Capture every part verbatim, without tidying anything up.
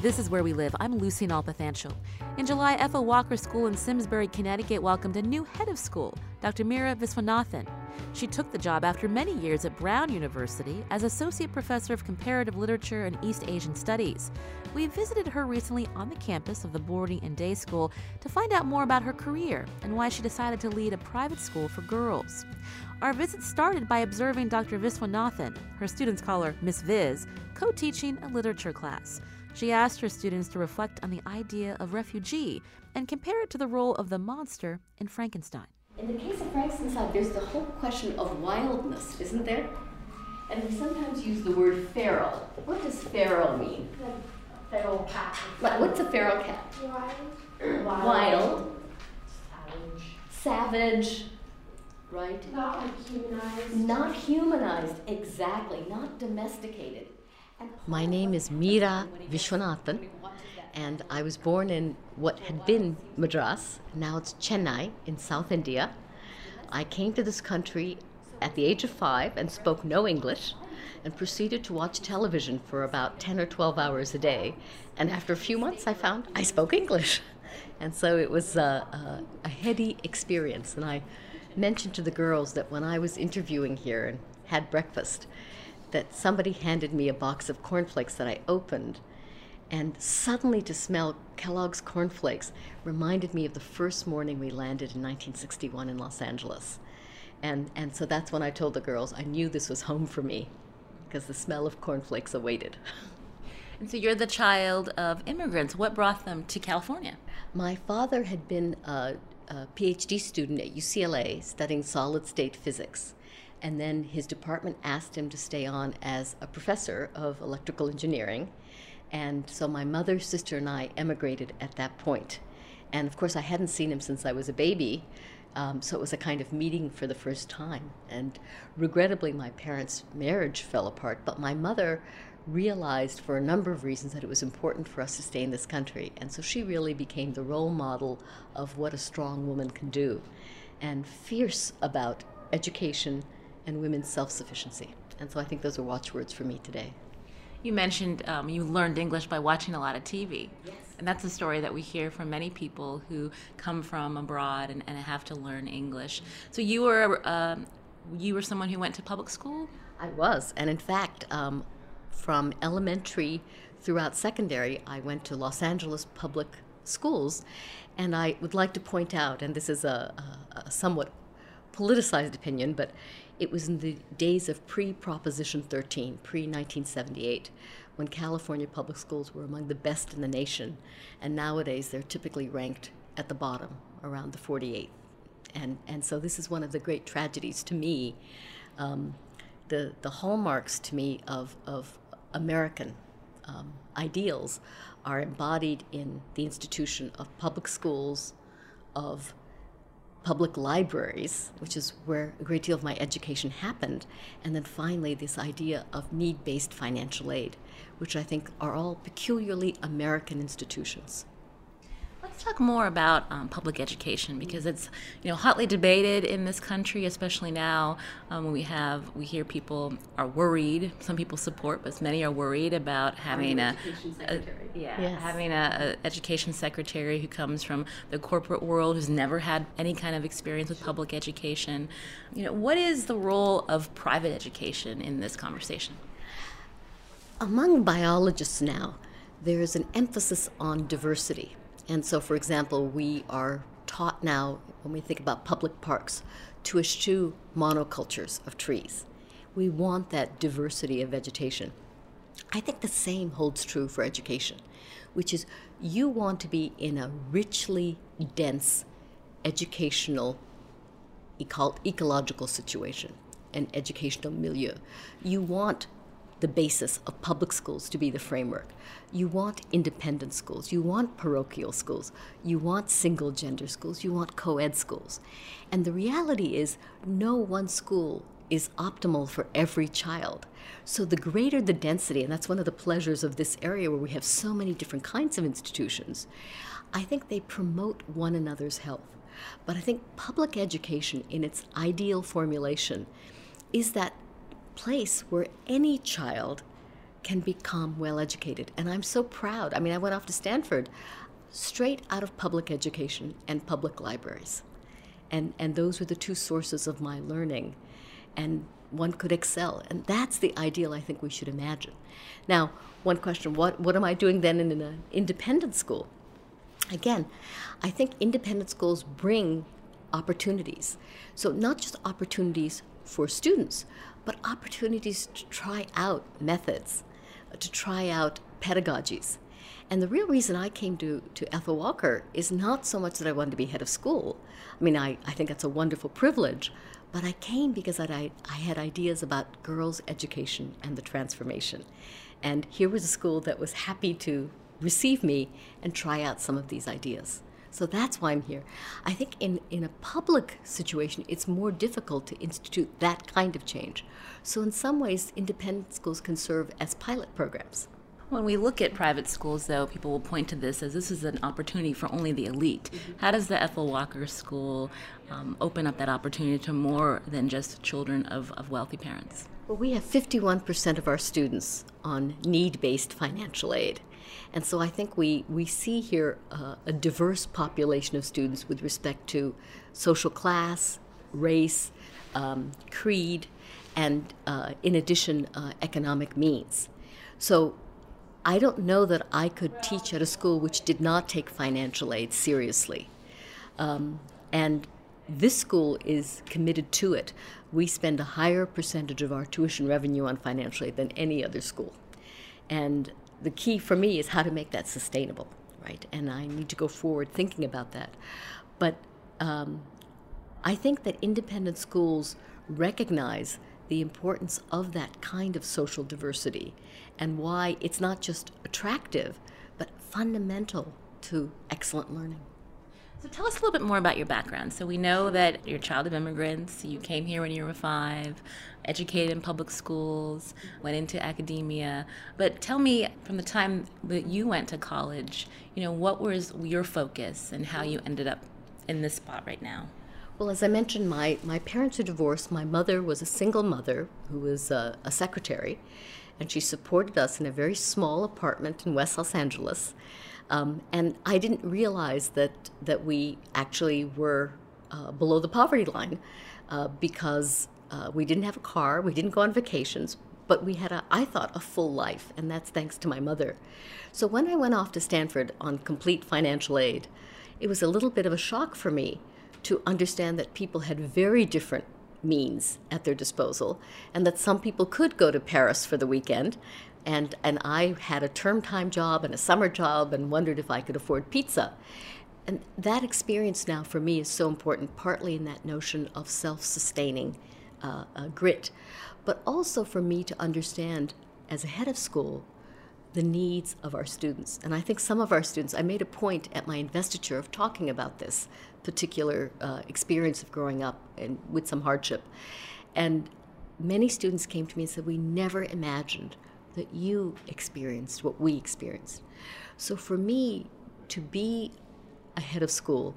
This is Where We Live. I'm Lucy Nalpathanchel. In July, Ethel Walker School in Simsbury, Connecticut welcomed a new head of school, Doctor Mira Viswanathan. She took the job after many years at Brown University as Associate Professor of Comparative Literature and East Asian Studies. We visited her recently on the campus of the boarding and day school to find out more about her career and why she decided to lead a private school for girls. Our visit started by observing Doctor Viswanathan, her students call her Miss Viz, co-teaching a literature class. She asked her students to reflect on the idea of refugee and compare it to the role of the monster in Frankenstein. In the case of Frankenstein, there's the whole question of wildness, isn't there? And we sometimes use the word feral. What does feral mean? Like feral cat. Like, what's a feral cat? Wild. Wild. Wild. Savage. Savage. Right? Not like humanized. Not humanized, exactly. Not domesticated. My name is Mira Viswanathan, and I was born in what had been Madras, now it's Chennai in South India. I came to this country at the age of five and spoke no English and proceeded to watch television for about ten or twelve hours a day. And after a few months I found I spoke English. And so it was a, a, a heady experience. And I mentioned to the girls that when I was interviewing here and had breakfast, that somebody handed me a box of cornflakes that I opened, and suddenly to smell Kellogg's cornflakes reminded me of the first morning we landed in nineteen sixty-one in Los Angeles. And and so that's when I told the girls I knew this was home for me, because the smell of cornflakes awaited. And so you're the child of immigrants. What brought them to California? My father had been a, a PhD student at U C L A studying solid-state physics. And then his department asked him to stay on as a professor of electrical engineering. And so my mother, sister, and I emigrated at that point. And of course, I hadn't seen him since I was a baby. Um, so it was a kind of meeting for the first time. And regrettably, my parents' marriage fell apart. But my mother realized for a number of reasons that it was important for us to stay in this country. And so she really became the role model of what a strong woman can do, and fierce about education and women's self-sufficiency. And so I think those are watchwords for me today. You mentioned um, you learned English by watching a lot of T V. Yes. And that's a story that we hear from many people who come from abroad and, and have to learn English. So you were um, you were someone who went to public school? I was. And in fact, um, from elementary throughout secondary, I went to Los Angeles public schools. And I would like to point out, and this is a, a, a somewhat politicized opinion, but it was in the days of pre-Proposition thirteen, pre-nineteen seventy-eight, when California public schools were among the best in the nation. And nowadays, they're typically ranked at the bottom, around the forty-eighth. And and so this is one of the great tragedies to me, um, the, the hallmarks to me of, of American um, ideals are embodied in the institution of public schools, of public libraries, which is where a great deal of my education happened, and then finally this idea of need-based financial aid, which I think are all peculiarly American institutions. Let's talk more about um, public education, because it's you know hotly debated in this country, especially now um, when we have we hear people are worried. Some people support, but many are worried about having a, a yeah yes. having a, a education secretary who comes from the corporate world, who's never had any kind of experience with public education. You know, what is the role of private education in this conversation? Among biologists now, there is an emphasis on diversity. And so, for example, we are taught now, when we think about public parks, to eschew monocultures of trees. We want that diversity of vegetation. I think the same holds true for education, which is you want to be in a richly dense educational eco- ecological situation, an educational milieu. You want the basis of public schools to be the framework. You want independent schools, you want parochial schools, you want single gender schools, you want co-ed schools. And the reality is no one school is optimal for every child. So the greater the density, and that's one of the pleasures of this area where we have so many different kinds of institutions, I think they promote one another's health. But I think public education in its ideal formulation is that place where any child can become well-educated. And I'm so proud. I mean, I went off to Stanford straight out of public education and public libraries. And, and those were the two sources of my learning. And one could excel. And that's the ideal I think we should imagine. Now, one question, what, what am I doing then in an independent school? Again, I think independent schools bring opportunities. So not just opportunities for students, but opportunities to try out methods, to try out pedagogies. And the real reason I came to, to Ethel Walker is not so much that I wanted to be head of school. I mean, I, I think that's a wonderful privilege, but I came because I, I had ideas about girls' education and the transformation. And here was a school that was happy to receive me and try out some of these ideas. So that's why I'm here. I think in, in a public situation, it's more difficult to institute that kind of change. So in some ways, independent schools can serve as pilot programs. When we look at private schools, though, people will point to this as this is an opportunity for only the elite. Mm-hmm. How does the Ethel Walker School um, open up that opportunity to more than just children of, of wealthy parents? Well, we have fifty-one percent of our students on need-based financial aid. And so I think we, we see here uh, a diverse population of students with respect to social class, race, um, creed, and uh, in addition, uh, economic means. So I don't know that I could teach at a school which did not take financial aid seriously. Um, and this school is committed to it. We spend a higher percentage of our tuition revenue on financial aid than any other school. And the key for me is how to make that sustainable, right? And I need to go forward thinking about that. But um, I think that independent schools recognize the importance of that kind of social diversity and why it's not just attractive, but fundamental to excellent learning. So tell us a little bit more about your background. So we know that you're a child of immigrants. You came here when you were five, educated in public schools, went into academia. But tell me, from the time that you went to college, you know, what was your focus and how you ended up in this spot right now? Well, as I mentioned, my, my parents are divorced. My mother was a single mother who was a, a secretary, and she supported us in a very small apartment in West Los Angeles. Um, and I didn't realize that, that we actually were uh, below the poverty line uh, because uh, we didn't have a car, we didn't go on vacations, but we had, a, I thought, a full life, and that's thanks to my mother. So when I went off to Stanford on complete financial aid, it was a little bit of a shock for me to understand that people had very different means at their disposal, and that some people could go to Paris for the weekend. And, and I had a term-time job and a summer job and wondered if I could afford pizza. And that experience now for me is so important, partly in that notion of self-sustaining uh, uh, grit, but also for me to understand, as a head of school, the needs of our students. And I think some of our students, I made a point at my investiture of talking about this particular uh, experience of growing up and with some hardship. And many students came to me and said, we never imagined that you experienced what we experienced. So for me, to be a head of school,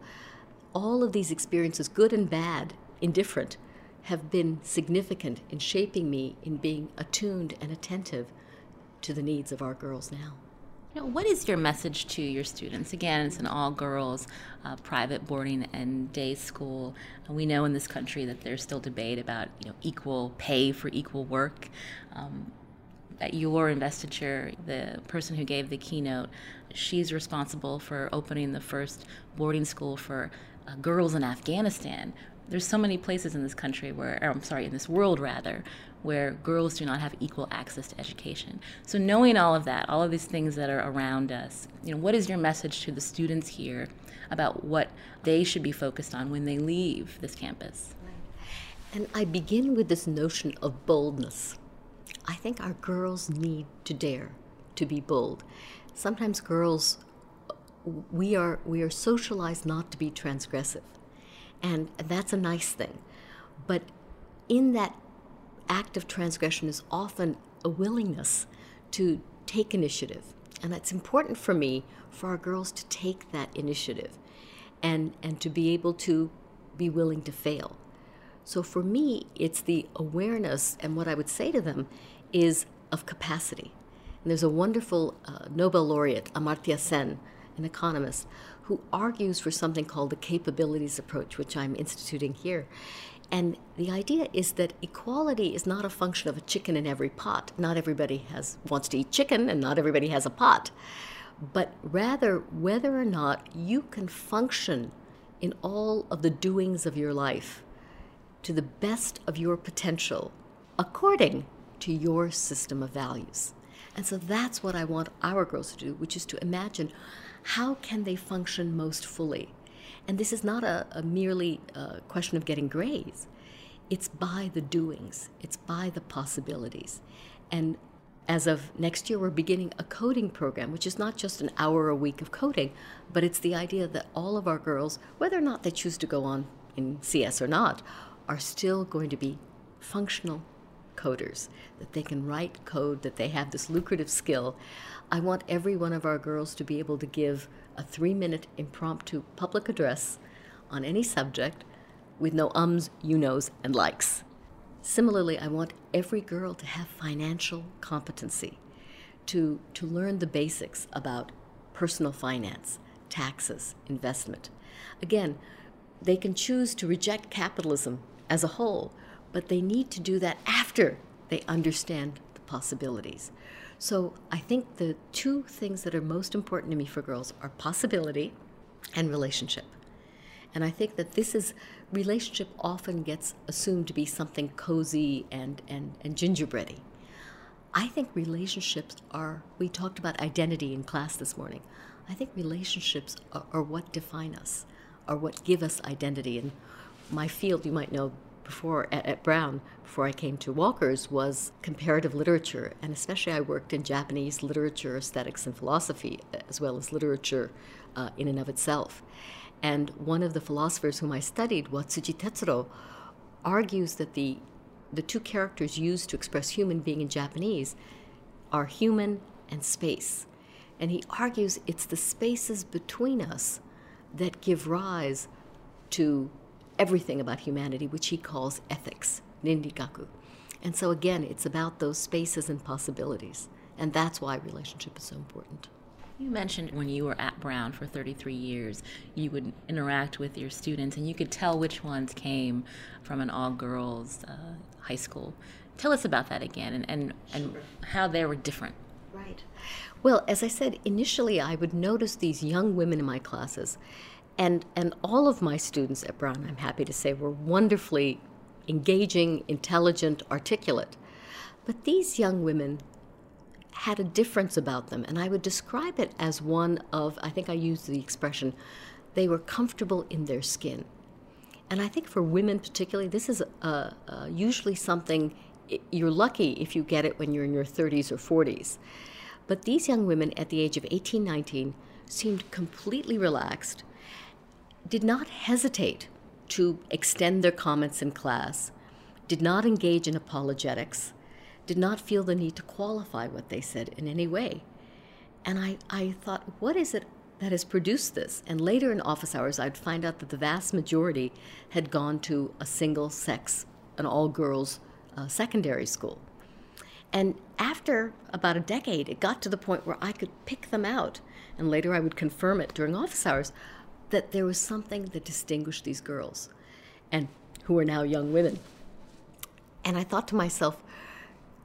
all of these experiences, good and bad, indifferent, have been significant in shaping me in being attuned and attentive to the needs of our girls now. Now, what is your message to your students? Again, it's an all-girls uh, private boarding and day school. And we know in this country that there's still debate about, you know, equal pay for equal work. Um, At your investiture, the person who gave the keynote, she's responsible for opening the first boarding school for uh, girls in Afghanistan. There's so many places in this country where, or I'm sorry, in this world rather, where girls do not have equal access to education. So knowing all of that, all of these things that are around us, you know, what is your message to the students here about what they should be focused on when they leave this campus? And I begin with this notion of boldness. I think our girls need to dare, to be bold. Sometimes girls, we are, we are socialized not to be transgressive, and that's a nice thing. But in that act of transgression is often a willingness to take initiative. And that's important for me, for our girls to take that initiative and, and to be able to be willing to fail. So for me, it's the awareness, and what I would say to them is of capacity. And there's a wonderful uh, Nobel laureate, Amartya Sen, an economist, who argues for something called the capabilities approach, which I'm instituting here. And the idea is that equality is not a function of a chicken in every pot. Not everybody has wants to eat chicken, and not everybody has a pot. But rather, whether or not you can function in all of the doings of your life to the best of your potential, according to your system of values. And so that's what I want our girls to do, which is to imagine how can they function most fully. And this is not a, a merely uh, question of getting grades. It's by the doings. It's by the possibilities. And as of next year, we're beginning a coding program, which is not just an hour a week of coding, but it's the idea that all of our girls, whether or not they choose to go on in C S or not, are still going to be functional coders, that they can write code, that they have this lucrative skill. I want every one of our girls to be able to give a three-minute impromptu public address on any subject with no ums, you knows, and likes. Similarly, I want every girl to have financial competency, to, to learn the basics about personal finance, taxes, investment. Again, they can choose to reject capitalism as a whole, but they need to do that after they understand the possibilities. So I think the two things that are most important to me for girls are possibility and relationship. And I think that this is, relationship often gets assumed to be something cozy and, and, and gingerbready. I think relationships are, we talked about identity in class this morning. I think relationships are, are what define us, are what give us identity. And my field, you might know, before at, at Brown, before I came to Walker's, was comparative literature. And especially I worked in Japanese literature, aesthetics, and philosophy, as well as literature uh, in and of itself. And one of the philosophers whom I studied, Watsuji Tetsuro, argues that the, the two characters used to express human being in Japanese are human and space. And he argues it's the spaces between us that give rise to everything about humanity, which he calls ethics, ningenkaku. And so again, it's about those spaces and possibilities. And that's why relationship is so important. You mentioned when you were at Brown for thirty-three years, you would interact with your students and you could tell which ones came from an all-girls uh, high school. Tell us about that again and, and, and sure. How they were different. Right. Well, as I said, initially I would notice these young women in my classes. And, and all of my students at Brown, I'm happy to say, were wonderfully engaging, intelligent, articulate. But these young women had a difference about them, and I would describe it as one of, I think I used the expression, they were comfortable in their skin. And I think for women particularly, this is uh, uh, usually something, you're lucky if you get it when you're in your thirties or forties. But these young women at the age of eighteen, nineteen seemed completely relaxed, did not hesitate to extend their comments in class, did not engage in apologetics, did not feel the need to qualify what they said in any way. And I, I thought, what is it that has produced this? And later in office hours, I'd find out that the vast majority had gone to a single sex, an all-girls uh, secondary school. And after about a decade, it got to the point where I could pick them out. And later I would confirm it during office hours, that there was something that distinguished these girls, and who are now young women. And I thought to myself,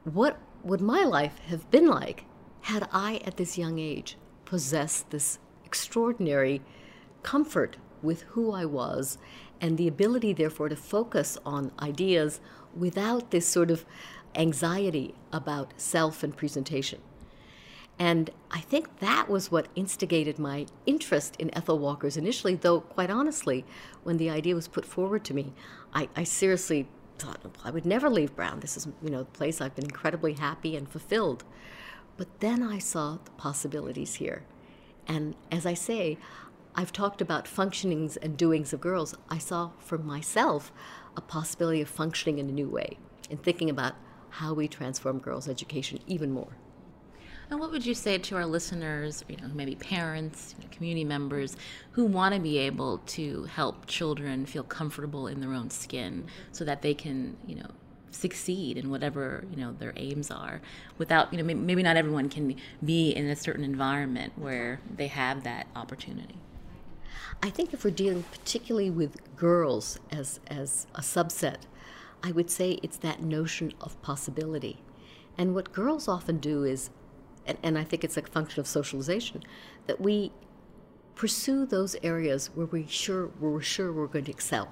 what would my life have been like had I, at this young age, possessed this extraordinary comfort with who I was, and the ability, therefore, to focus on ideas without this sort of anxiety about self and presentation. And I think that was what instigated my interest in Ethel Walker's initially, though, quite honestly, when the idea was put forward to me, I, I seriously thought, I would never leave Brown. This is, you know, the place I've been incredibly happy and fulfilled. But then I saw the possibilities here. And as I say, I've talked about functionings and doings of girls. I saw for myself a possibility of functioning in a new way and thinking about how we transform girls' education even more. And what would you say to our listeners, you know, maybe parents, you know, community members, who want to be able to help children feel comfortable in their own skin so that they can, you know, succeed in whatever, you know, their aims are without, you know, maybe not everyone can be in a certain environment where they have that opportunity? I think if we're dealing particularly with girls as, as a subset, I would say it's that notion of possibility. And what girls often do is, and, and I think it's a function of socialization, that we pursue those areas where, we sure, where we're sure we're going to excel,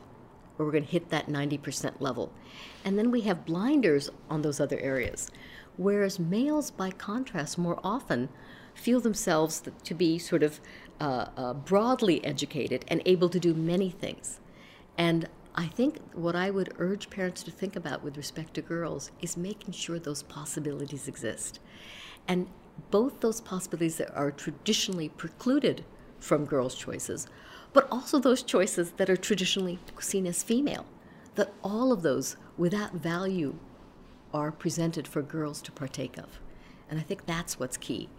where we're going to hit that ninety percent level. And then we have blinders on those other areas. Whereas males, by contrast, more often feel themselves to be sort of uh, uh, broadly educated and able to do many things. And I think what I would urge parents to think about with respect to girls is making sure those possibilities exist. And both those possibilities that are traditionally precluded from girls' choices, but also those choices that are traditionally seen as female, that all of those without value are presented for girls to partake of. And I think that's what's key.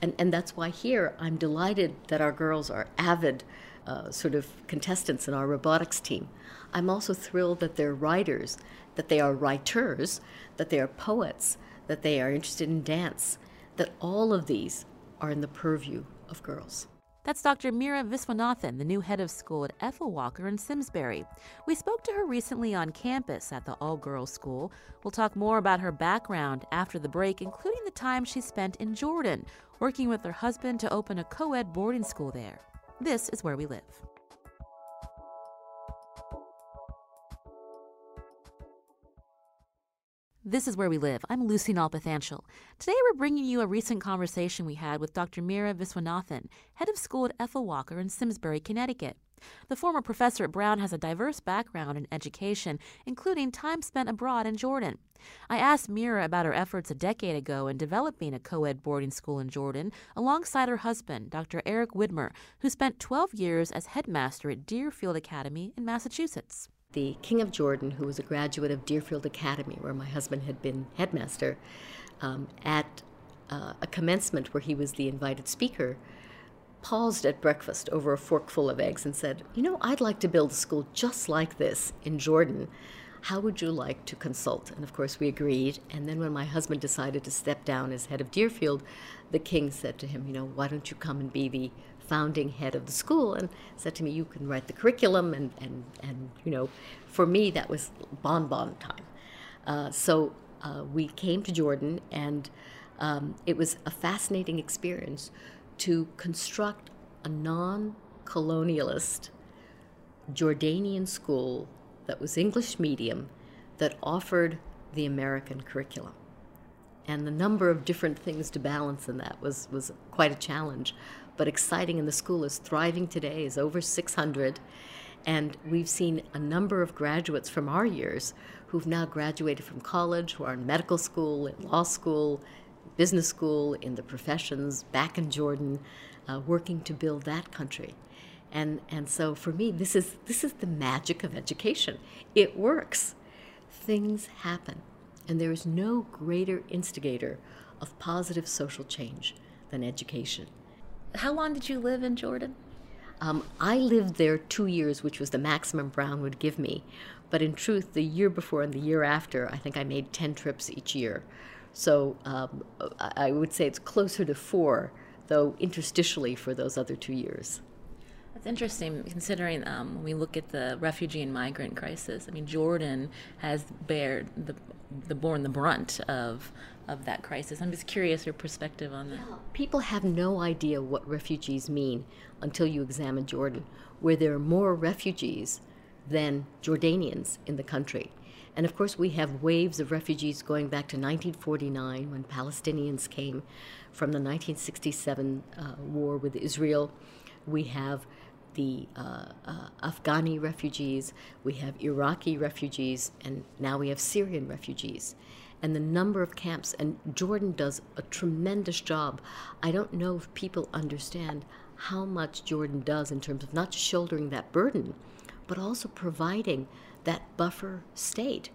And, and that's why here I'm delighted that our girls are avid uh, sort of contestants in our robotics team. I'm also thrilled that they're writers, that they are writers, that they are poets, that they are interested in dance, that all of these are in the purview of girls. That's Doctor Mira Viswanathan, the new head of school at Ethel Walker in Simsbury. We spoke to her recently on campus at the all-girls school. We'll talk more about her background after the break, including the time she spent in Jordan, working with her husband to open a co-ed boarding school there. This is Where We Live. This is Where We Live. I'm Lucy Nalpathanchel. Today we're bringing you a recent conversation we had with Doctor Mira Viswanathan, head of school at Ethel Walker in Simsbury, Connecticut. The former professor at Brown has a diverse background in education, including time spent abroad in Jordan. I asked Mira about her efforts a decade ago in developing a co-ed boarding school in Jordan alongside her husband, Doctor Eric Widmer, who spent twelve years as headmaster at Deerfield Academy in Massachusetts. The King of Jordan, who was a graduate of Deerfield Academy, where my husband had been headmaster, um, at uh, a commencement where he was the invited speaker, paused at breakfast over a forkful of eggs and said, you know, I'd like to build a school just like this in Jordan. How would you like to consult? And of course we agreed. And then when my husband decided to step down as head of Deerfield, the King said to him, you know, why don't you come and be the founding head of the school, and said to me, you can write the curriculum, and, and, and you know, for me that was bonbon time. Uh, so uh, we came to Jordan, and um, it was a fascinating experience to construct a non-colonialist Jordanian school that was English medium that offered the American curriculum. And the number of different things to balance in that was, was quite a challenge, but exciting. And the school is thriving today, is over six hundred. And we've seen a number of graduates from our years who've now graduated from college, who are in medical school, in law school, business school, in the professions, back in Jordan, uh, working to build that country. And, and so for me, this is, this is the magic of education. It works. Things happen. And there is no greater instigator of positive social change than education. How long did you live in Jordan? Um, I lived there two years, which was the maximum Brown would give me. But in truth, the year before and the year after, I think I made ten trips each year. So um, I would say it's closer to four, though interstitially for those other two years. It's interesting considering um, when we look at the refugee and migrant crisis. I mean, Jordan has bared the, the borne the brunt of of that crisis. I'm just curious your perspective on that. People have no idea what refugees mean until you examine Jordan, where there are more refugees than Jordanians in the country. And of course, we have waves of refugees going back to nineteen forty-nine when Palestinians came from the nineteen sixty-seven uh, war with Israel. We have the uh, uh, Afghani refugees, we have Iraqi refugees, and now we have Syrian refugees. And the number of camps, and Jordan does a tremendous job. I don't know if people understand how much Jordan does in terms of not just shouldering that burden, but also providing that buffer state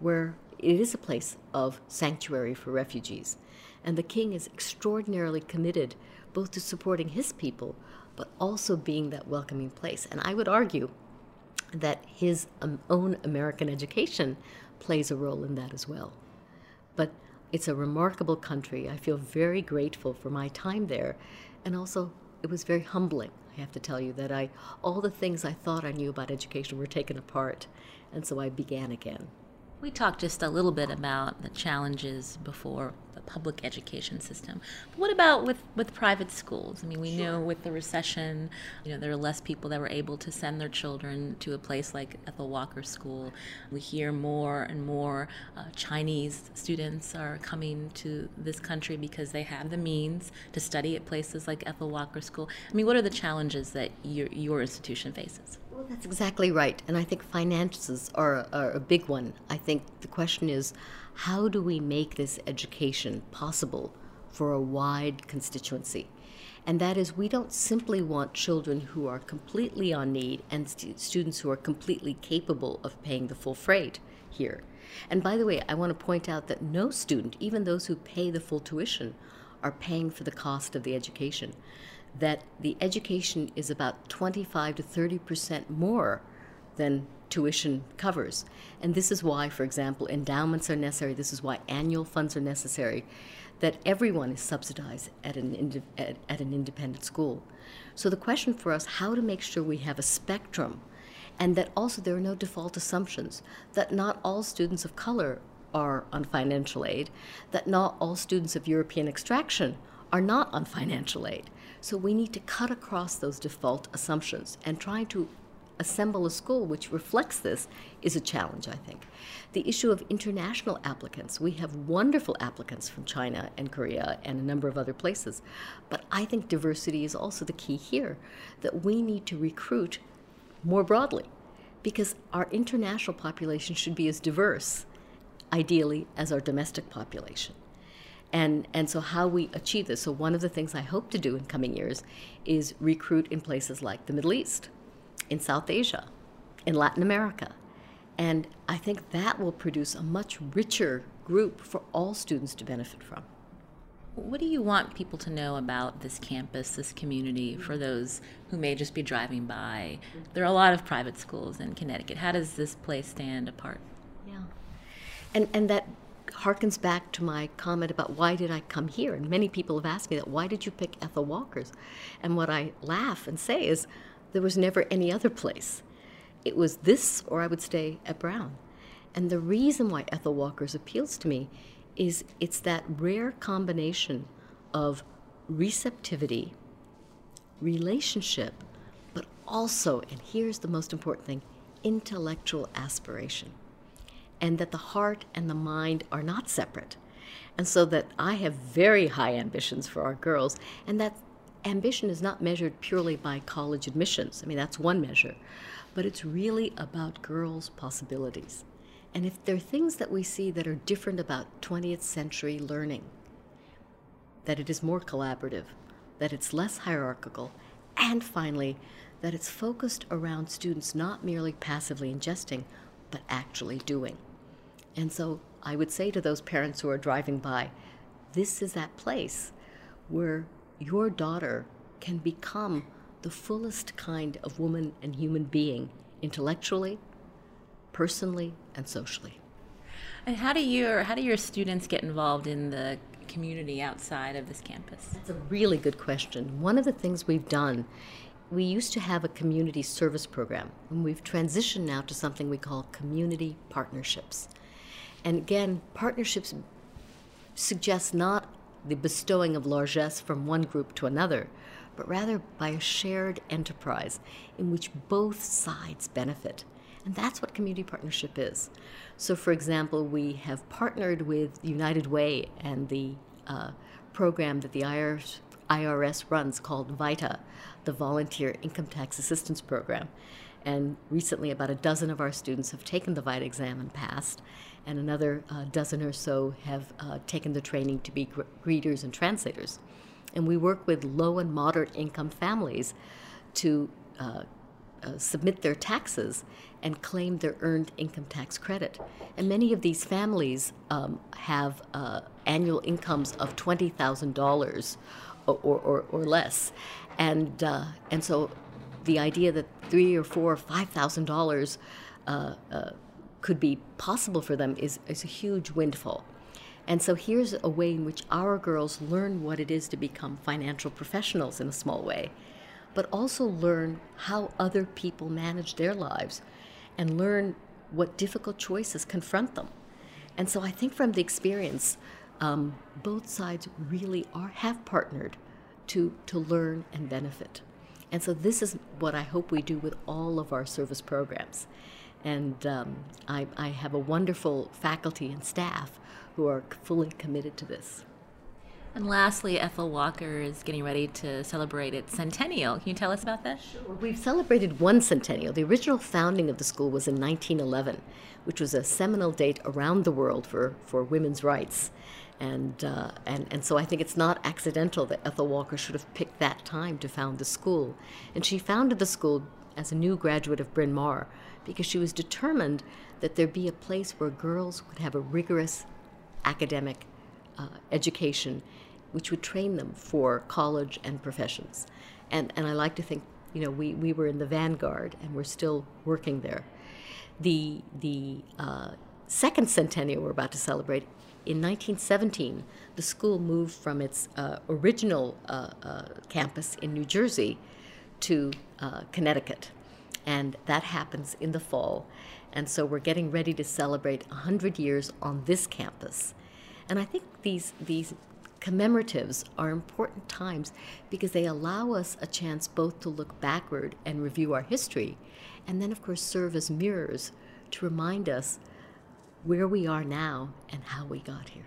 where it is a place of sanctuary for refugees. And the king is extraordinarily committed both to supporting his people, but also being that welcoming place. And I would argue that his own American education plays a role in that as well. But it's a remarkable country. I feel very grateful for my time there. And also, it was very humbling, I have to tell you, that I, all the things I thought I knew about education were taken apart. And so I began again. We talked just a little bit about the challenges before the public education system. But what about with, with private schools? I mean, we know with the recession, you know, there are less people that were able to send their children to a place like Ethel Walker School. We hear more and more uh, Chinese students are coming to this country because they have the means to study at places like Ethel Walker School. I mean, what are the challenges that your, your institution faces? Well, that's exactly right. And I think finances are, are a big one. I think the question is, how do we make this education possible for a wide constituency? And that is, we don't simply want children who are completely on need and st- students who are completely capable of paying the full freight here. And by the way, I want to point out that no student, even those who pay the full tuition, are paying for the cost of the education. That the education is about twenty-five to thirty percent more than tuition covers. And this is why, for example, endowments are necessary. This is why annual funds are necessary, that everyone is subsidized at an, ind- at, at an independent school. So the question for us, how to make sure we have a spectrum, and that also there are no default assumptions, that not all students of color are on financial aid, that not all students of European extraction are not on financial aid. So we need to cut across those default assumptions, and trying to assemble a school which reflects this is a challenge, I think. The issue of international applicants. We have wonderful applicants from China and Korea and a number of other places, but I think diversity is also the key here, that we need to recruit more broadly, because our international population should be as diverse, ideally, as our domestic population. And, and so how we achieve this. So one of the things I hope to do in coming years is recruit in places like the Middle East, in South Asia, in Latin America. And I think that will produce a much richer group for all students to benefit from. What do you want people to know about this campus, this community, for those who may just be driving by? There are a lot of private schools in Connecticut. How does this place stand apart? Yeah. And, and that harkens back to my comment about why did I come here? And many people have asked me that, why did you pick Ethel Walker's? And what I laugh and say is, there was never any other place. It was this, or I would stay at Brown. And the reason why Ethel Walker's appeals to me is it's that rare combination of receptivity, relationship, but also, and here's the most important thing, intellectual aspiration. And that the heart and the mind are not separate. And so that I have very high ambitions for our girls, and that ambition is not measured purely by college admissions. I mean, that's one measure, but it's really about girls' possibilities. And if there are things that we see that are different about twentieth century learning, that it is more collaborative, that it's less hierarchical, and finally, that it's focused around students not merely passively ingesting, but actually doing. And so I would say to those parents who are driving by, this is that place where your daughter can become the fullest kind of woman and human being, intellectually, personally, and socially. And how do your, how do your students get involved in the community outside of this campus? That's a really good question. One of the things we've done, we used to have a community service program, and we've transitioned now to something we call community partnerships. And again, partnerships suggest not the bestowing of largesse from one group to another, but rather by a shared enterprise in which both sides benefit. And that's what community partnership is. So, for example, we have partnered with United Way and the uh, program that the I R S runs called VITA, the Volunteer Income Tax Assistance Program. And recently, about a dozen of our students have taken the V I T E exam and passed, and another uh, dozen or so have uh, taken the training to be gr greeters and translators. And we work with low and moderate income families to uh, uh, submit their taxes and claim their earned income tax credit. And many of these families um, have uh, annual incomes of twenty thousand dollars or, or, or less. And, uh, and so the idea that three or four or five thousand dollars uh, uh, could be possible for them is, is a huge windfall. And so here's a way in which our girls learn what it is to become financial professionals in a small way, but also learn how other people manage their lives and learn what difficult choices confront them. And so I think from the experience, um, both sides really are have partnered to, to learn and benefit. And so this is what I hope we do with all of our service programs. And um, I, I have a wonderful faculty and staff who are fully committed to this. And lastly, Ethel Walker is getting ready to celebrate its centennial. Can you tell us about that? Sure. We've celebrated one centennial. The original founding of the school was in nineteen eleven, which was a seminal date around the world for, for women's rights. And, uh, and and so I think it's not accidental that Ethel Walker should have picked that time to found the school. And she founded the school as a new graduate of Bryn Mawr because she was determined that there be a place where girls would have a rigorous academic uh, education which would train them for college and professions. And, and I like to think, you know, we, we were in the vanguard and we're still working there. The, the uh, second centennial we're about to celebrate. In nineteen seventeen, the school moved from its uh, original uh, uh, campus in New Jersey to uh, Connecticut, and that happens in the fall. And so we're getting ready to celebrate one hundred years on this campus. And I think these, these commemoratives are important times because they allow us a chance both to look backward and review our history, and then of course serve as mirrors to remind us where we are now and how we got here.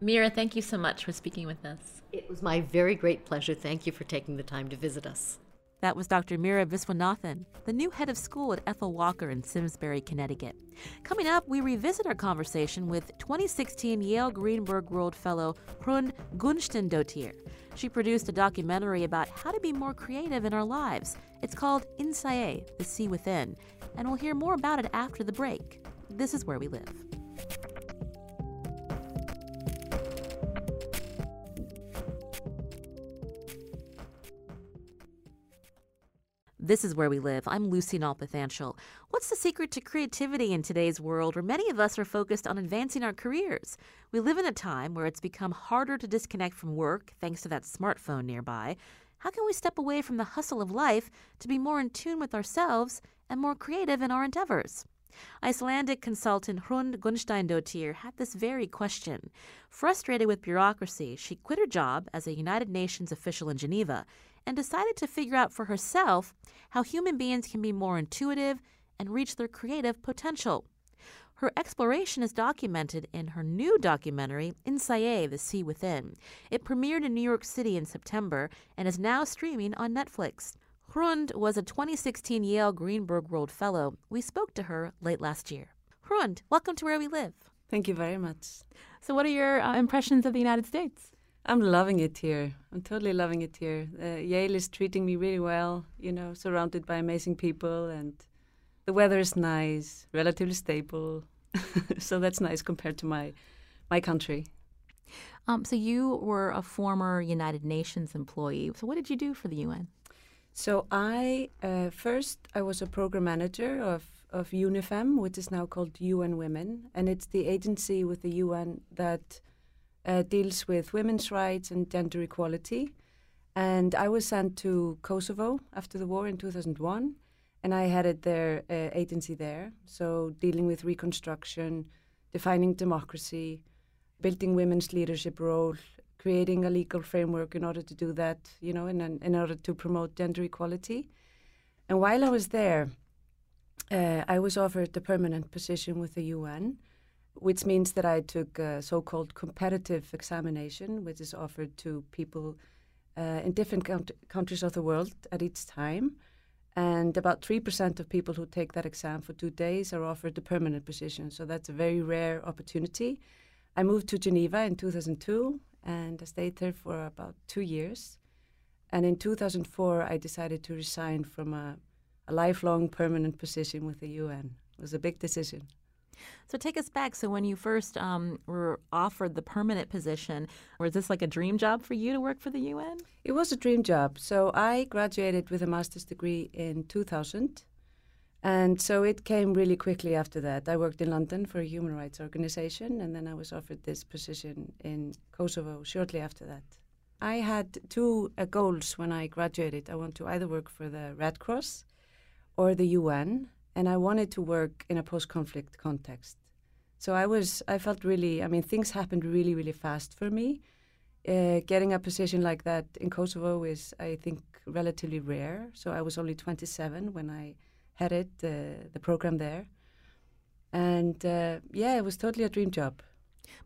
Mira, thank you so much for speaking with us. It was my very great pleasure. Thank you for taking the time to visit us. That was Doctor Mira Viswanathan, the new head of school at Ethel Walker in Simsbury, Connecticut. Coming up, we revisit our conversation with twenty sixteen Yale-Greenberg World Fellow Hrund Gunnsteinsdóttir. She produced a documentary about how to be more creative in our lives. It's called InnSæi, The Sea Within, and we'll hear more about it after the break. This is Where We Live. This is Where We Live. I'm Lucy Nalpathanchel. What's the secret to creativity in today's world where many of us are focused on advancing our careers? We live in a time where it's become harder to disconnect from work thanks to that smartphone nearby. How can we step away from the hustle of life to be more in tune with ourselves and more creative in our endeavors? Icelandic consultant Hrund Gunnsteinsdóttir had this very question. Frustrated with bureaucracy, she quit her job as a United Nations official in Geneva and decided to figure out for herself how human beings can be more intuitive and reach their creative potential. Her exploration is documented in her new documentary, InnSæi, The Sea Within. It premiered in New York City in September and is now streaming on Netflix. Hrund was a twenty sixteen Yale-Greenberg World Fellow. We spoke to her late last year. Hrund, welcome to Where We Live. Thank you very much. So what are your uh, impressions of the United States? I'm loving it here. I'm totally loving it here. Uh, Yale is treating me really well, you know, surrounded by amazing people, and the weather is nice, relatively stable. So that's nice compared to my, my country. Um, so you were a former United Nations employee. So what did you do for the U N? So I, uh, first, I was a program manager of, of UNIFEM, which is now called U N Women, and it's the agency with the U N that uh, deals with women's rights and gender equality. And I was sent to Kosovo after the war in two thousand one, and I headed their uh, agency there, so dealing with reconstruction, defining democracy, building women's leadership role, creating a legal framework in order to do that, you know, in, an, in order to promote gender equality. And while I was there, uh, I was offered a permanent position with the U N, which means that I took a so-called competitive examination, which is offered to people uh, in different count countries of the world at each time. And about three percent of people who take that exam for two days are offered a permanent position. So that's a very rare opportunity. I moved to Geneva in two thousand two, and I stayed there for about two years. And in two thousand four, I decided to resign from a, a lifelong permanent position with the U N. It was a big decision. So take us back. So when you first um, were offered the permanent position, was this like a dream job for you to work for the U N? It was a dream job. So I graduated with a master's degree in two thousand. And so it came really quickly after that. I worked in London for a human rights organization, and then I was offered this position in Kosovo shortly after that. I had two uh, goals when I graduated. I wanted to either work for the Red Cross or the U N. And I wanted to work in a post-conflict context. So I was, I felt really, I mean, things happened really, really fast for me. Uh, getting a position like that in Kosovo is, I think, relatively rare. So I was only twenty-seven when I headed uh, the program there. And uh, yeah, it was totally a dream job.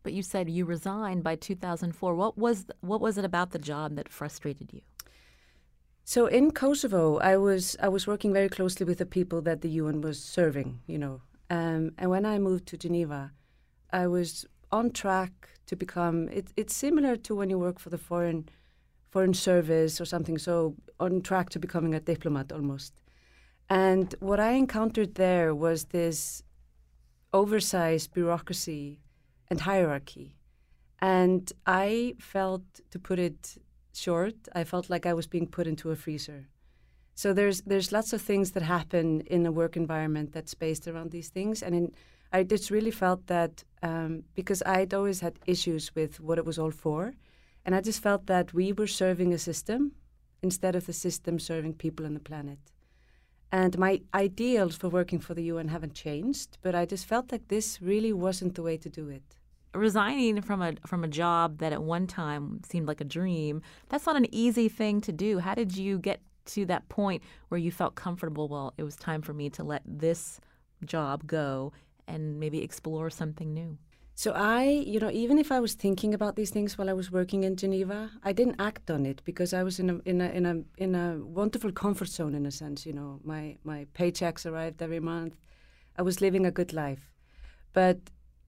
But you said you resigned by two thousand four. What was, what was it about the job that frustrated you? So in Kosovo, I was I was working very closely with the people that the U N was serving, you know. Um, and when I moved to Geneva, I was on track to become. It, it's similar to when you work for the foreign foreign service or something. So on track to becoming a diplomat almost. And what I encountered there was this oversized bureaucracy and hierarchy, and I felt, to put it short, I felt like I was being put into a freezer. So there's there's lots of things that happen in a work environment that's based around these things. And in, I just really felt that um, because I'd always had issues with what it was all for. And I just felt that we were serving a system instead of the system serving people and the planet. And my ideals for working for the U N haven't changed, but I just felt like this really wasn't the way to do it. Resigning from a from a job that at one time seemed like a dream, that's not an easy thing to do. How did you get to that point where you felt comfortable, well, it was time for me to let this job go and maybe explore something new? So I, you know, even if I was thinking about these things while I was working in Geneva, I didn't act on it because I was in a in a in a in a wonderful comfort zone in a sense, you know. My my paychecks arrived every month. I was living a good life. But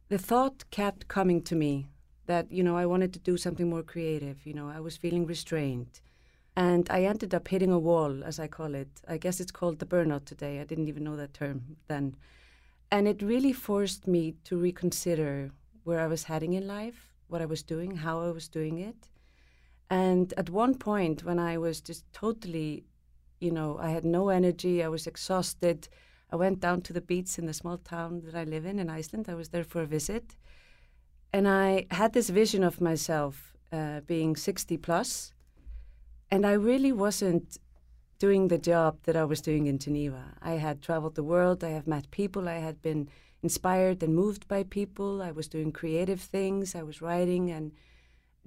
the thought kept coming to me that, you know, I wanted to do something more creative. You know, I was feeling restrained. And I ended up hitting a wall, as I call it. I guess it's called the burnout today. I didn't even know that term then. And it really forced me to reconsider where I was heading in life, what I was doing, how I was doing it. And at one point when I was just totally, you know, I had no energy, I was exhausted, I went down to the beach in the small town that I live in, in Iceland. I was there for a visit. And I had this vision of myself uh, being sixty plus. And I really wasn't doing the job that I was doing in Geneva. I had traveled the world. I have met people. I had been inspired and moved by people. I was doing creative things. I was writing and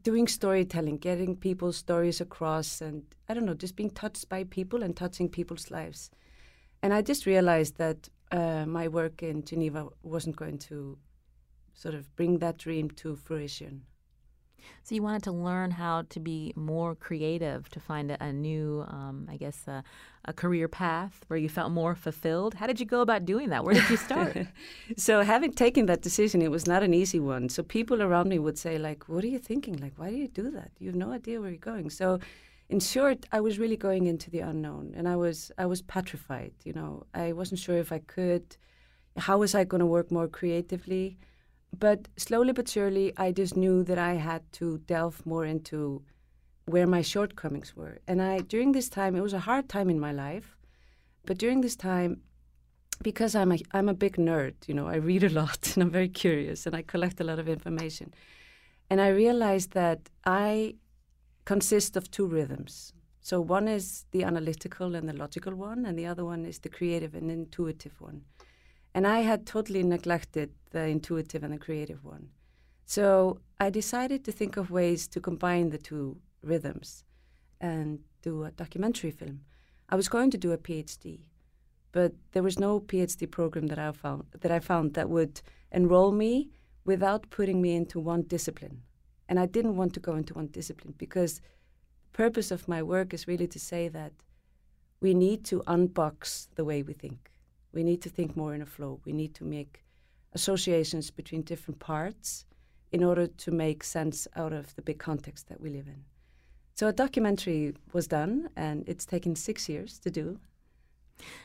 doing storytelling, getting people's stories across. And I don't know, just being touched by people and touching people's lives. And I just realized that uh, my work in Geneva wasn't going to sort of bring that dream to fruition. So you wanted to learn how to be more creative, to find a, a new, um, I guess, a, a career path where you felt more fulfilled. How did you go about doing that? Where did you start? So having taken that decision, it was not an easy one. So people around me would say, like, what are you thinking? Like, why do you do that? You have no idea where you're going. So in short, I was really going into the unknown, and I was I was petrified, you know. I wasn't sure if I could. How was I going to work more creatively? But slowly but surely, I just knew that I had to delve more into where my shortcomings were. And I, during this time, it was a hard time in my life, but during this time, because I'm a, I'm a big nerd, you know, I read a lot, and I'm very curious, and I collect a lot of information. And I realized that I consists of two rhythms. So one is the analytical and the logical one, and the other one is the creative and intuitive one. And I had totally neglected the intuitive and the creative one. So I decided to think of ways to combine the two rhythms and do a documentary film. I was going to do a PhD, but there was no PhD program that I found that I found that would enroll me without putting me into one discipline. And I didn't want to go into one discipline because purpose of my work is really to say that we need to unbox the way we think. We need to think more in a flow. We need to make associations between different parts in order to make sense out of the big context that we live in. So a documentary was done, and it's taken six years to do.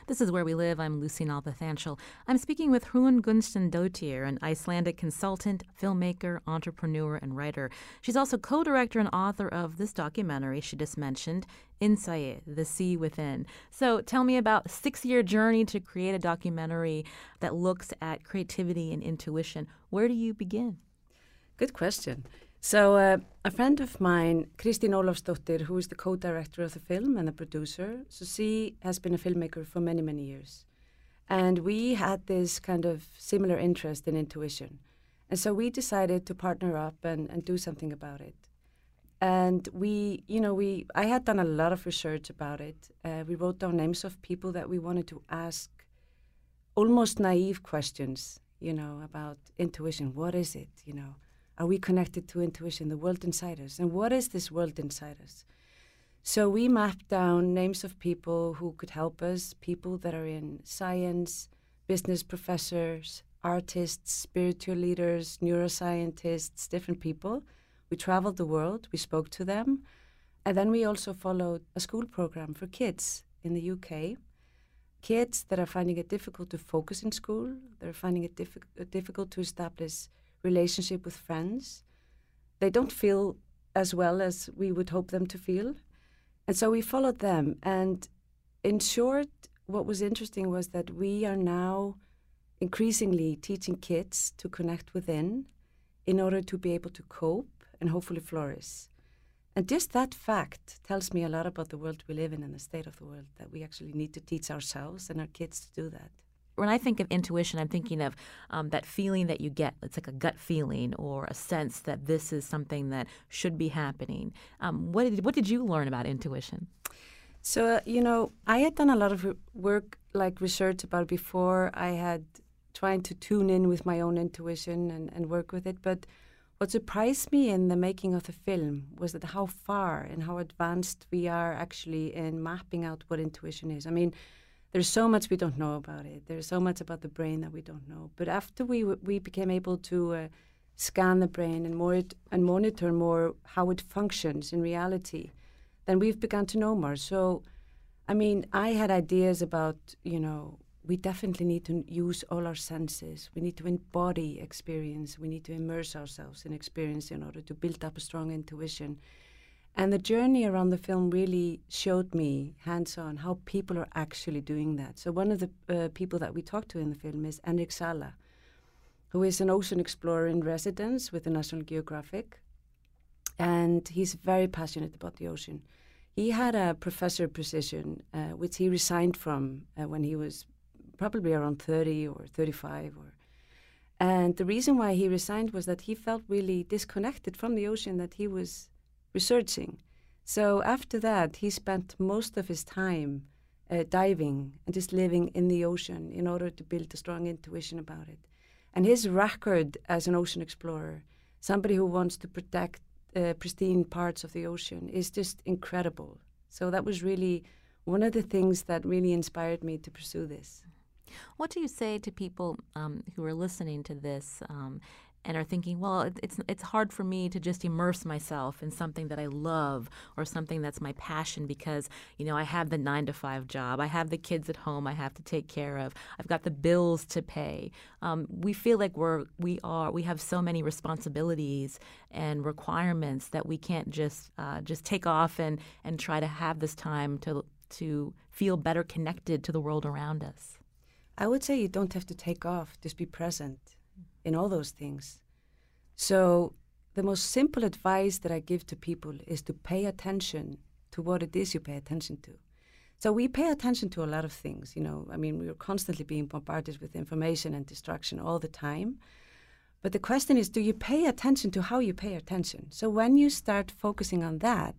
This is Where We Live. I'm Lucy Nalpathanchel. I'm speaking with Hrund Gunnsteinsdóttir, an Icelandic consultant, filmmaker, entrepreneur, and writer. She's also co-director and author of this documentary she just mentioned, InnSæi, The Sea Within. So tell me about a six-year journey to create a documentary that looks at creativity and intuition. Where do you begin? Good question. So uh, a friend of mine, Kristin Olofsdottir, who is the co-director of the film and the producer, so she has been a filmmaker for many, many years. And we had this kind of similar interest in intuition. And so we decided to partner up and, and do something about it. And we, you know, we I had done a lot of research about it. Uh, we wrote down names of people that we wanted to ask almost naive questions, you know, about intuition. What is it, you know? Are we connected to intuition, the world inside us? And what is this world inside us? So we mapped down names of people who could help us, people that are in science, business professors, artists, spiritual leaders, neuroscientists, different people. We traveled the world, we spoke to them. And then we also followed a school program for kids in the U K. Kids that are finding it difficult to focus in school, they're finding it diffi- difficult to establish relationship with friends. They don't feel as well as we would hope them to feel. And so we followed them. And in short, what was interesting was that we are now increasingly teaching kids to connect within in order to be able to cope and hopefully flourish. And just that fact tells me a lot about the world we live in and the state of the world, that we actually need to teach ourselves and our kids to do that. When I think of intuition, I'm thinking of um, that feeling that you get. It's like a gut feeling or a sense that this is something that should be happening. Um, what did, what did you learn about intuition? So, uh, you know, I had done a lot of work, like research about it before. I had tried to tune in with my own intuition and, and work with it. But what surprised me in the making of the film was that how far and how advanced we are actually in mapping out what intuition is. I mean, there's so much we don't know about it. There's so much about the brain that we don't know. But after we we became able to uh, scan the brain and more it, and monitor more how it functions in reality, then we've begun to know more. So, I mean, I had ideas about, you know, we definitely need to use all our senses. We need to embody experience. We need to immerse ourselves in experience in order to build up a strong intuition. And the journey around the film really showed me hands-on how people are actually doing that. So one of the uh, people that we talked to in the film is Enric Sala, who is an ocean explorer in residence with the National Geographic. And he's very passionate about the ocean. He had a professor position, uh, which he resigned from uh, when he was probably around thirty or thirty-five. Or, and the reason why he resigned was that he felt really disconnected from the ocean that he was researching. So after that, he spent most of his time uh, diving and just living in the ocean in order to build a strong intuition about it. And his record as an ocean explorer, somebody who wants to protect uh, pristine parts of the ocean, is just incredible. So that was really one of the things that really inspired me to pursue this. What do you say to people um, who are listening to this um, and are thinking, well, it's it's hard for me to just immerse myself in something that I love or something that's my passion because, you know, I have the nine to five job. I have the kids at home I have to take care of. I've got the bills to pay. Um, we feel like we're, we are, we have so many responsibilities and requirements that we can't just uh, just take off and, and try to have this time to to feel better connected to the world around us. I would say you don't have to take off, just be present in all those things. So the most simple advice that I give to people is to pay attention to what it is you pay attention to. So we pay attention to a lot of things, you know. I mean, we are constantly being bombarded with information and distraction all the time. But the question is, do you pay attention to how you pay attention? So when you start focusing on that,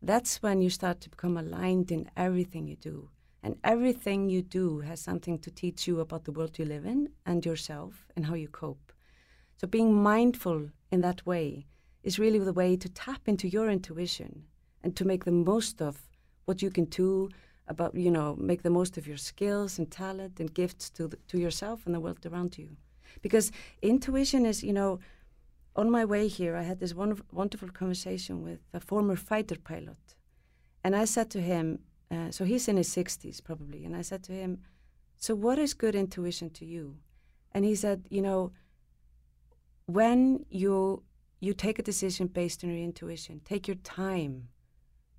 that's when you start to become aligned in everything you do. And everything you do has something to teach you about the world you live in and yourself and how you cope. So being mindful in that way is really the way to tap into your intuition and to make the most of what you can do about, you know, make the most of your skills and talent and gifts to the, to yourself and the world around you. Because intuition is, you know, on my way here, I had this wonderful conversation with a former fighter pilot. And I said to him, uh, so he's in his sixties probably, and I said to him, so what is good intuition to you? And he said, you know, when you you take a decision based on your intuition, take your time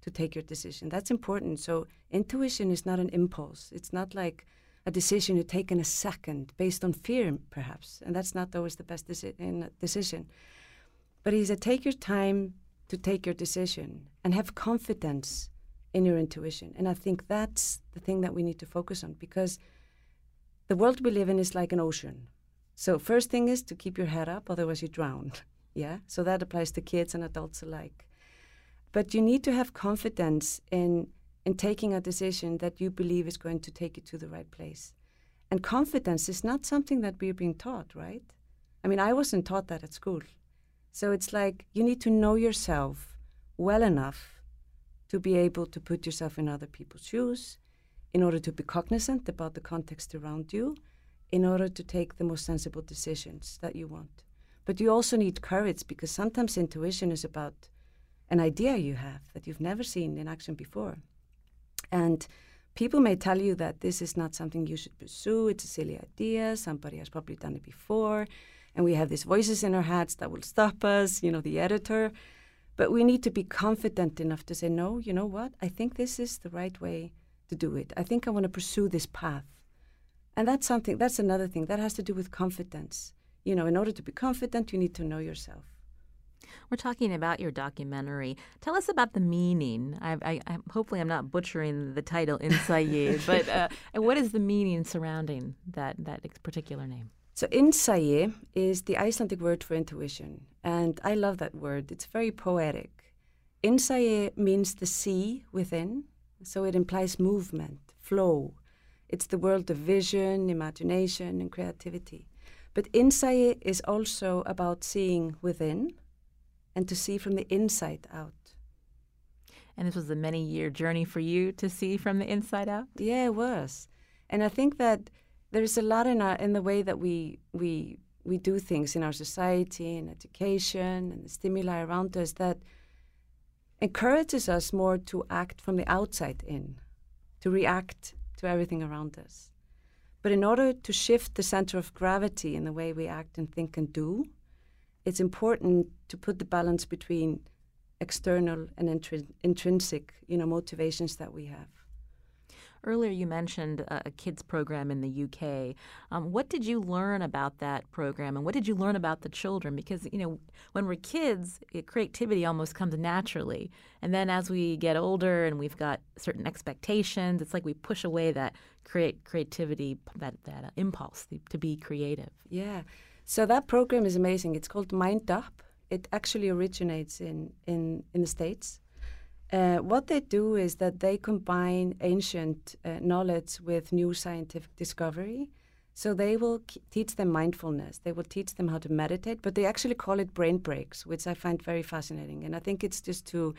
to take your decision. That's important. So intuition is not an impulse. It's not like a decision you take in a second based on fear, perhaps. And that's not always the best deci- decision. But he said, take your time to take your decision and have confidence in your intuition. And I think that's the thing that we need to focus on, because the world we live in is like an ocean. So first thing is to keep your head up, otherwise you drown. Yeah, so that applies to kids and adults alike. But you need to have confidence in in taking a decision that you believe is going to take you to the right place. And confidence is not something that we're being taught, right? I mean, I wasn't taught that at school. So it's like you need to know yourself well enough to be able to put yourself in other people's shoes, in order to be cognizant about the context around you, in order to take the most sensible decisions that you want. But you also need courage, because sometimes intuition is about an idea you have that you've never seen in action before. And people may tell you that this is not something you should pursue, it's a silly idea, somebody has probably done it before, and we have these voices in our heads that will stop us, you know, the editor. But we need to be confident enough to say, no, you know what, I think this is the right way to do it. I think I want to pursue this path. And that's something, that's another thing, that has to do with confidence. You know, in order to be confident, you need to know yourself. We're talking about your documentary. Tell us about the meaning. I, I, I, hopefully I'm not butchering the title, InnSæi, but uh, what is the meaning surrounding that, that particular name? So InnSæi is the Icelandic word for intuition, and I love that word. It's very poetic. InnSæi means the sea within, so it implies movement, flow. It's the world of vision, imagination, and creativity. But InnSæi is also about seeing within, and to see from the inside out. And this was a many-year journey for you to see from the inside out? Yeah, it was. And I think that there's a lot in our, in the way that we, we, we do things in our society, in education, and the stimuli around us that encourages us more to act from the outside in, to react to everything around us. But in order to shift the center of gravity in the way we act and think and do, it's important to put the balance between external and intri- intrinsic, you know, motivations that we have. Earlier you mentioned a, a kids program in the U K. Um, what did you learn about that program, and what did you learn about the children? Because, you know, when we're kids, it, creativity almost comes naturally. And then as we get older and we've got certain expectations, it's like we push away that create creativity, that, that uh, impulse to be creative. Yeah. So that program is amazing. It's called MindUP. It actually originates in, in, in the States. Uh, what they do is that they combine ancient uh, knowledge with new scientific discovery. So they will k- teach them mindfulness. They will teach them how to meditate, but they actually call it brain breaks, which I find very fascinating. And I think it's just to,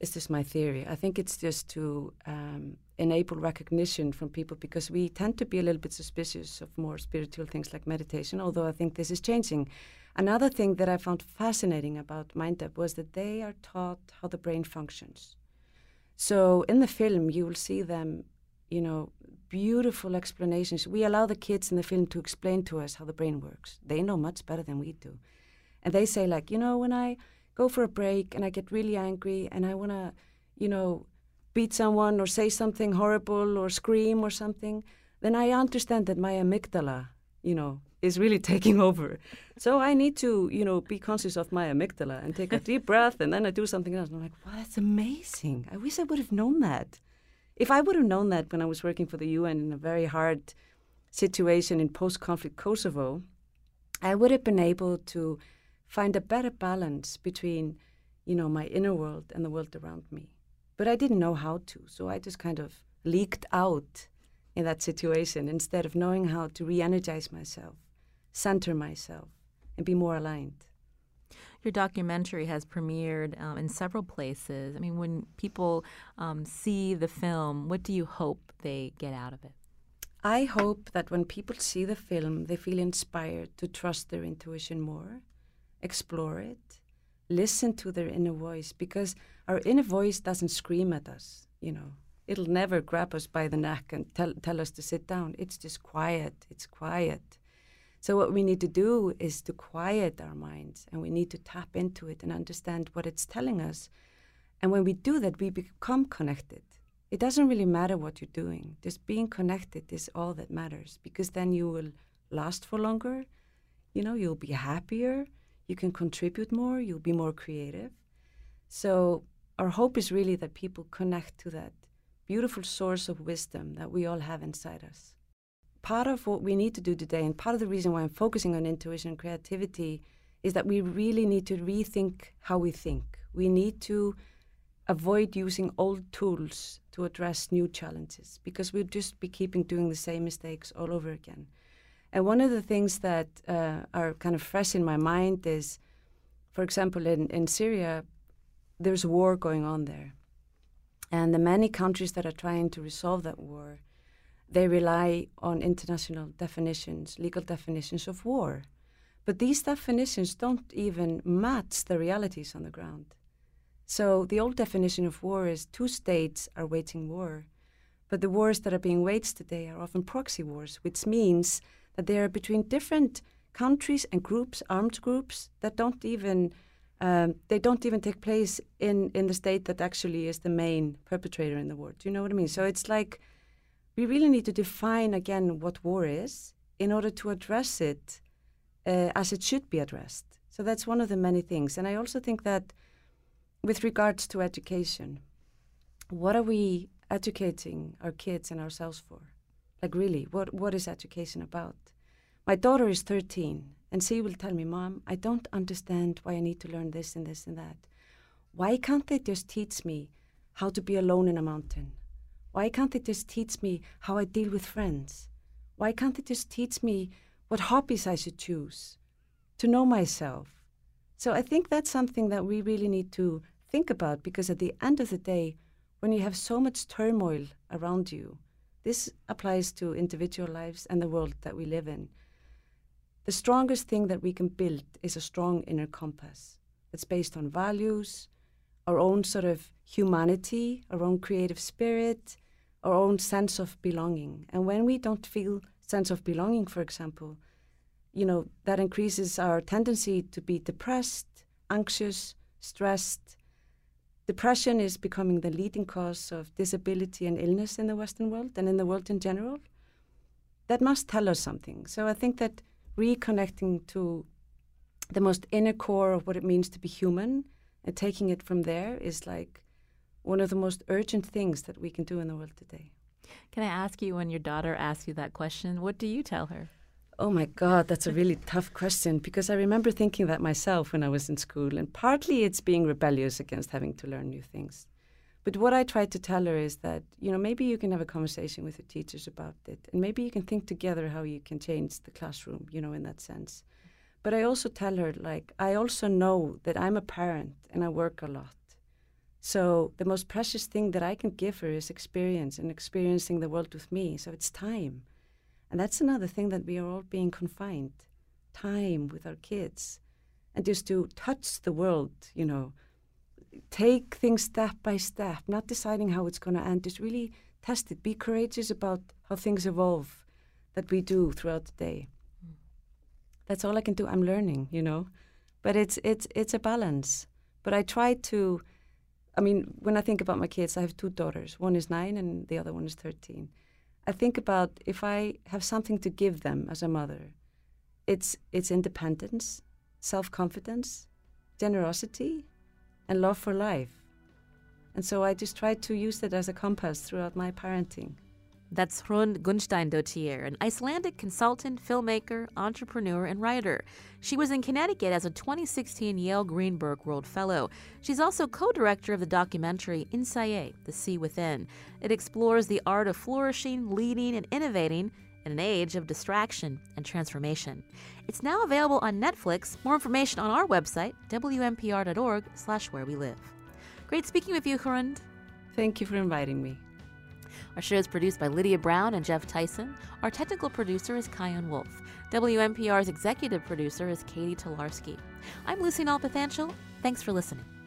it's just my theory. I think it's just to um, enable recognition from people, because we tend to be a little bit suspicious of more spiritual things like meditation, although I think this is changing. Another thing that I found fascinating about MindUP was that they are taught how the brain functions. So in the film, you will see them, you know, beautiful explanations. We allow the kids in the film to explain to us how the brain works. They know much better than we do. And they say, like, you know, when I go for a break and I get really angry and I want to, you know, beat someone or say something horrible or scream or something, then I understand that my amygdala, you know, is really taking over. So I need to, you know, be conscious of my amygdala and take a deep breath, and then I do something else. And I'm like, wow, that's amazing. I wish I would have known that. If I would have known that when I was working for the U N in a very hard situation in post-conflict Kosovo, I would have been able to find a better balance between, you know, my inner world and the world around me. But I didn't know how to, so I just kind of leaked out in that situation instead of knowing how to re-energize myself, center myself, and be more aligned. your documentary has premiered um, in several places. I mean, when people um, see the film, what do you hope they get out of it? I hope that when people see the film, they feel inspired to trust their intuition more, explore it, listen to their inner voice, because our inner voice doesn't scream at us, you know. It'll never grab us by the neck and tell, tell us to sit down. It's just quiet. It's quiet. So what we need to do is to quiet our minds, and we need to tap into it and understand what it's telling us. And when we do that, we become connected. It doesn't really matter what you're doing. Just being connected is all that matters, because then you will last for longer. You know, you'll be happier. You can contribute more. You'll be more creative. So our hope is really that people connect to that beautiful source of wisdom that we all have inside us. Part of what we need to do today, and part of the reason why I'm focusing on intuition and creativity, is that we really need to rethink how we think. We need to avoid using old tools to address new challenges, because we'll just be keeping doing the same mistakes all over again. And one of the things that uh, are kind of fresh in my mind is, for example, in, in Syria, there's war going on there. And the many countries that are trying to resolve that war, they rely on international definitions, legal definitions of war. But these definitions don't even match the realities on the ground. So the old definition of war is two states are waging war. But the wars that are being waged today are often proxy wars, which means that they are between different countries and groups, armed groups, that don't even... Um, they don't even take place in, in the state that actually is the main perpetrator in the war. Do you know what I mean? So it's like we really need to define again what war is in order to address it uh, as it should be addressed. So that's one of the many things. And I also think that with regards to education, what are we educating our kids and ourselves for? Like really, what, what is education about? My daughter is thirteen. And she will tell me, Mom, I don't understand why I need to learn this and this and that. Why can't they just teach me how to be alone in a mountain? Why can't they just teach me how I deal with friends? Why can't they just teach me what hobbies I should choose to know myself? So I think that's something that we really need to think about, because at the end of the day, when you have so much turmoil around you, this applies to individual lives and the world that we live in. The strongest thing that we can build is a strong inner compass that's based on values, our own sort of humanity, our own creative spirit, our own sense of belonging. And when we don't feel sense of belonging, for example, you know, that increases our tendency to be depressed, anxious, stressed. Depression is becoming the leading cause of disability and illness in the Western world and in the world in general. That must tell us something. So I think that reconnecting to the most inner core of what it means to be human and taking it from there is like one of the most urgent things that we can do in the world today. Can I ask you, when your daughter asks you that question, what do you tell her? Oh my God, that's a really tough question, because I remember thinking that myself when I was in school, and partly it's being rebellious against having to learn new things. But what I tried to tell her is that, you know, maybe you can have a conversation with your teachers about it, and maybe you can think together how you can change the classroom, you know, in that sense. But I also tell her, like, I also know that I'm a parent and I work a lot. So the most precious thing that I can give her is experience and experiencing the world with me. So it's time. And that's another thing that we are all being confined. Time with our kids. And just to touch the world, you know. Take things step by step, not deciding how it's going to end. Just really test it. Be courageous about how things evolve that we do throughout the day. Mm. That's all I can do. I'm learning, you know. But it's it's it's a balance. But I try to, I mean, when I think about my kids, I have two daughters. One is nine and the other one is thirteen. I think about if I have something to give them as a mother, it's it's independence, self-confidence, generosity, and love for life. And so I just try to use it as a compass throughout my parenting. That's Hrund Gunnsteinsdóttir, an Icelandic consultant, filmmaker, entrepreneur, and writer. She was in Connecticut as a twenty sixteen Yale-Greenberg World Fellow. She's also co-director of the documentary InnSæi, The Sea Within. It explores the art of flourishing, leading, and innovating in an age of distraction and transformation. It's now available on Netflix. More information on our website, w m p r dot org slash where we live. Great speaking with you, Hrund. Thank you for inviting me. Our show is produced by Lydia Brown and Jeff Tyson. Our technical producer is Kion Wolf. W M P R's executive producer is Katie Tolarski. I'm Lucy Nalpathanchel. Thanks for listening.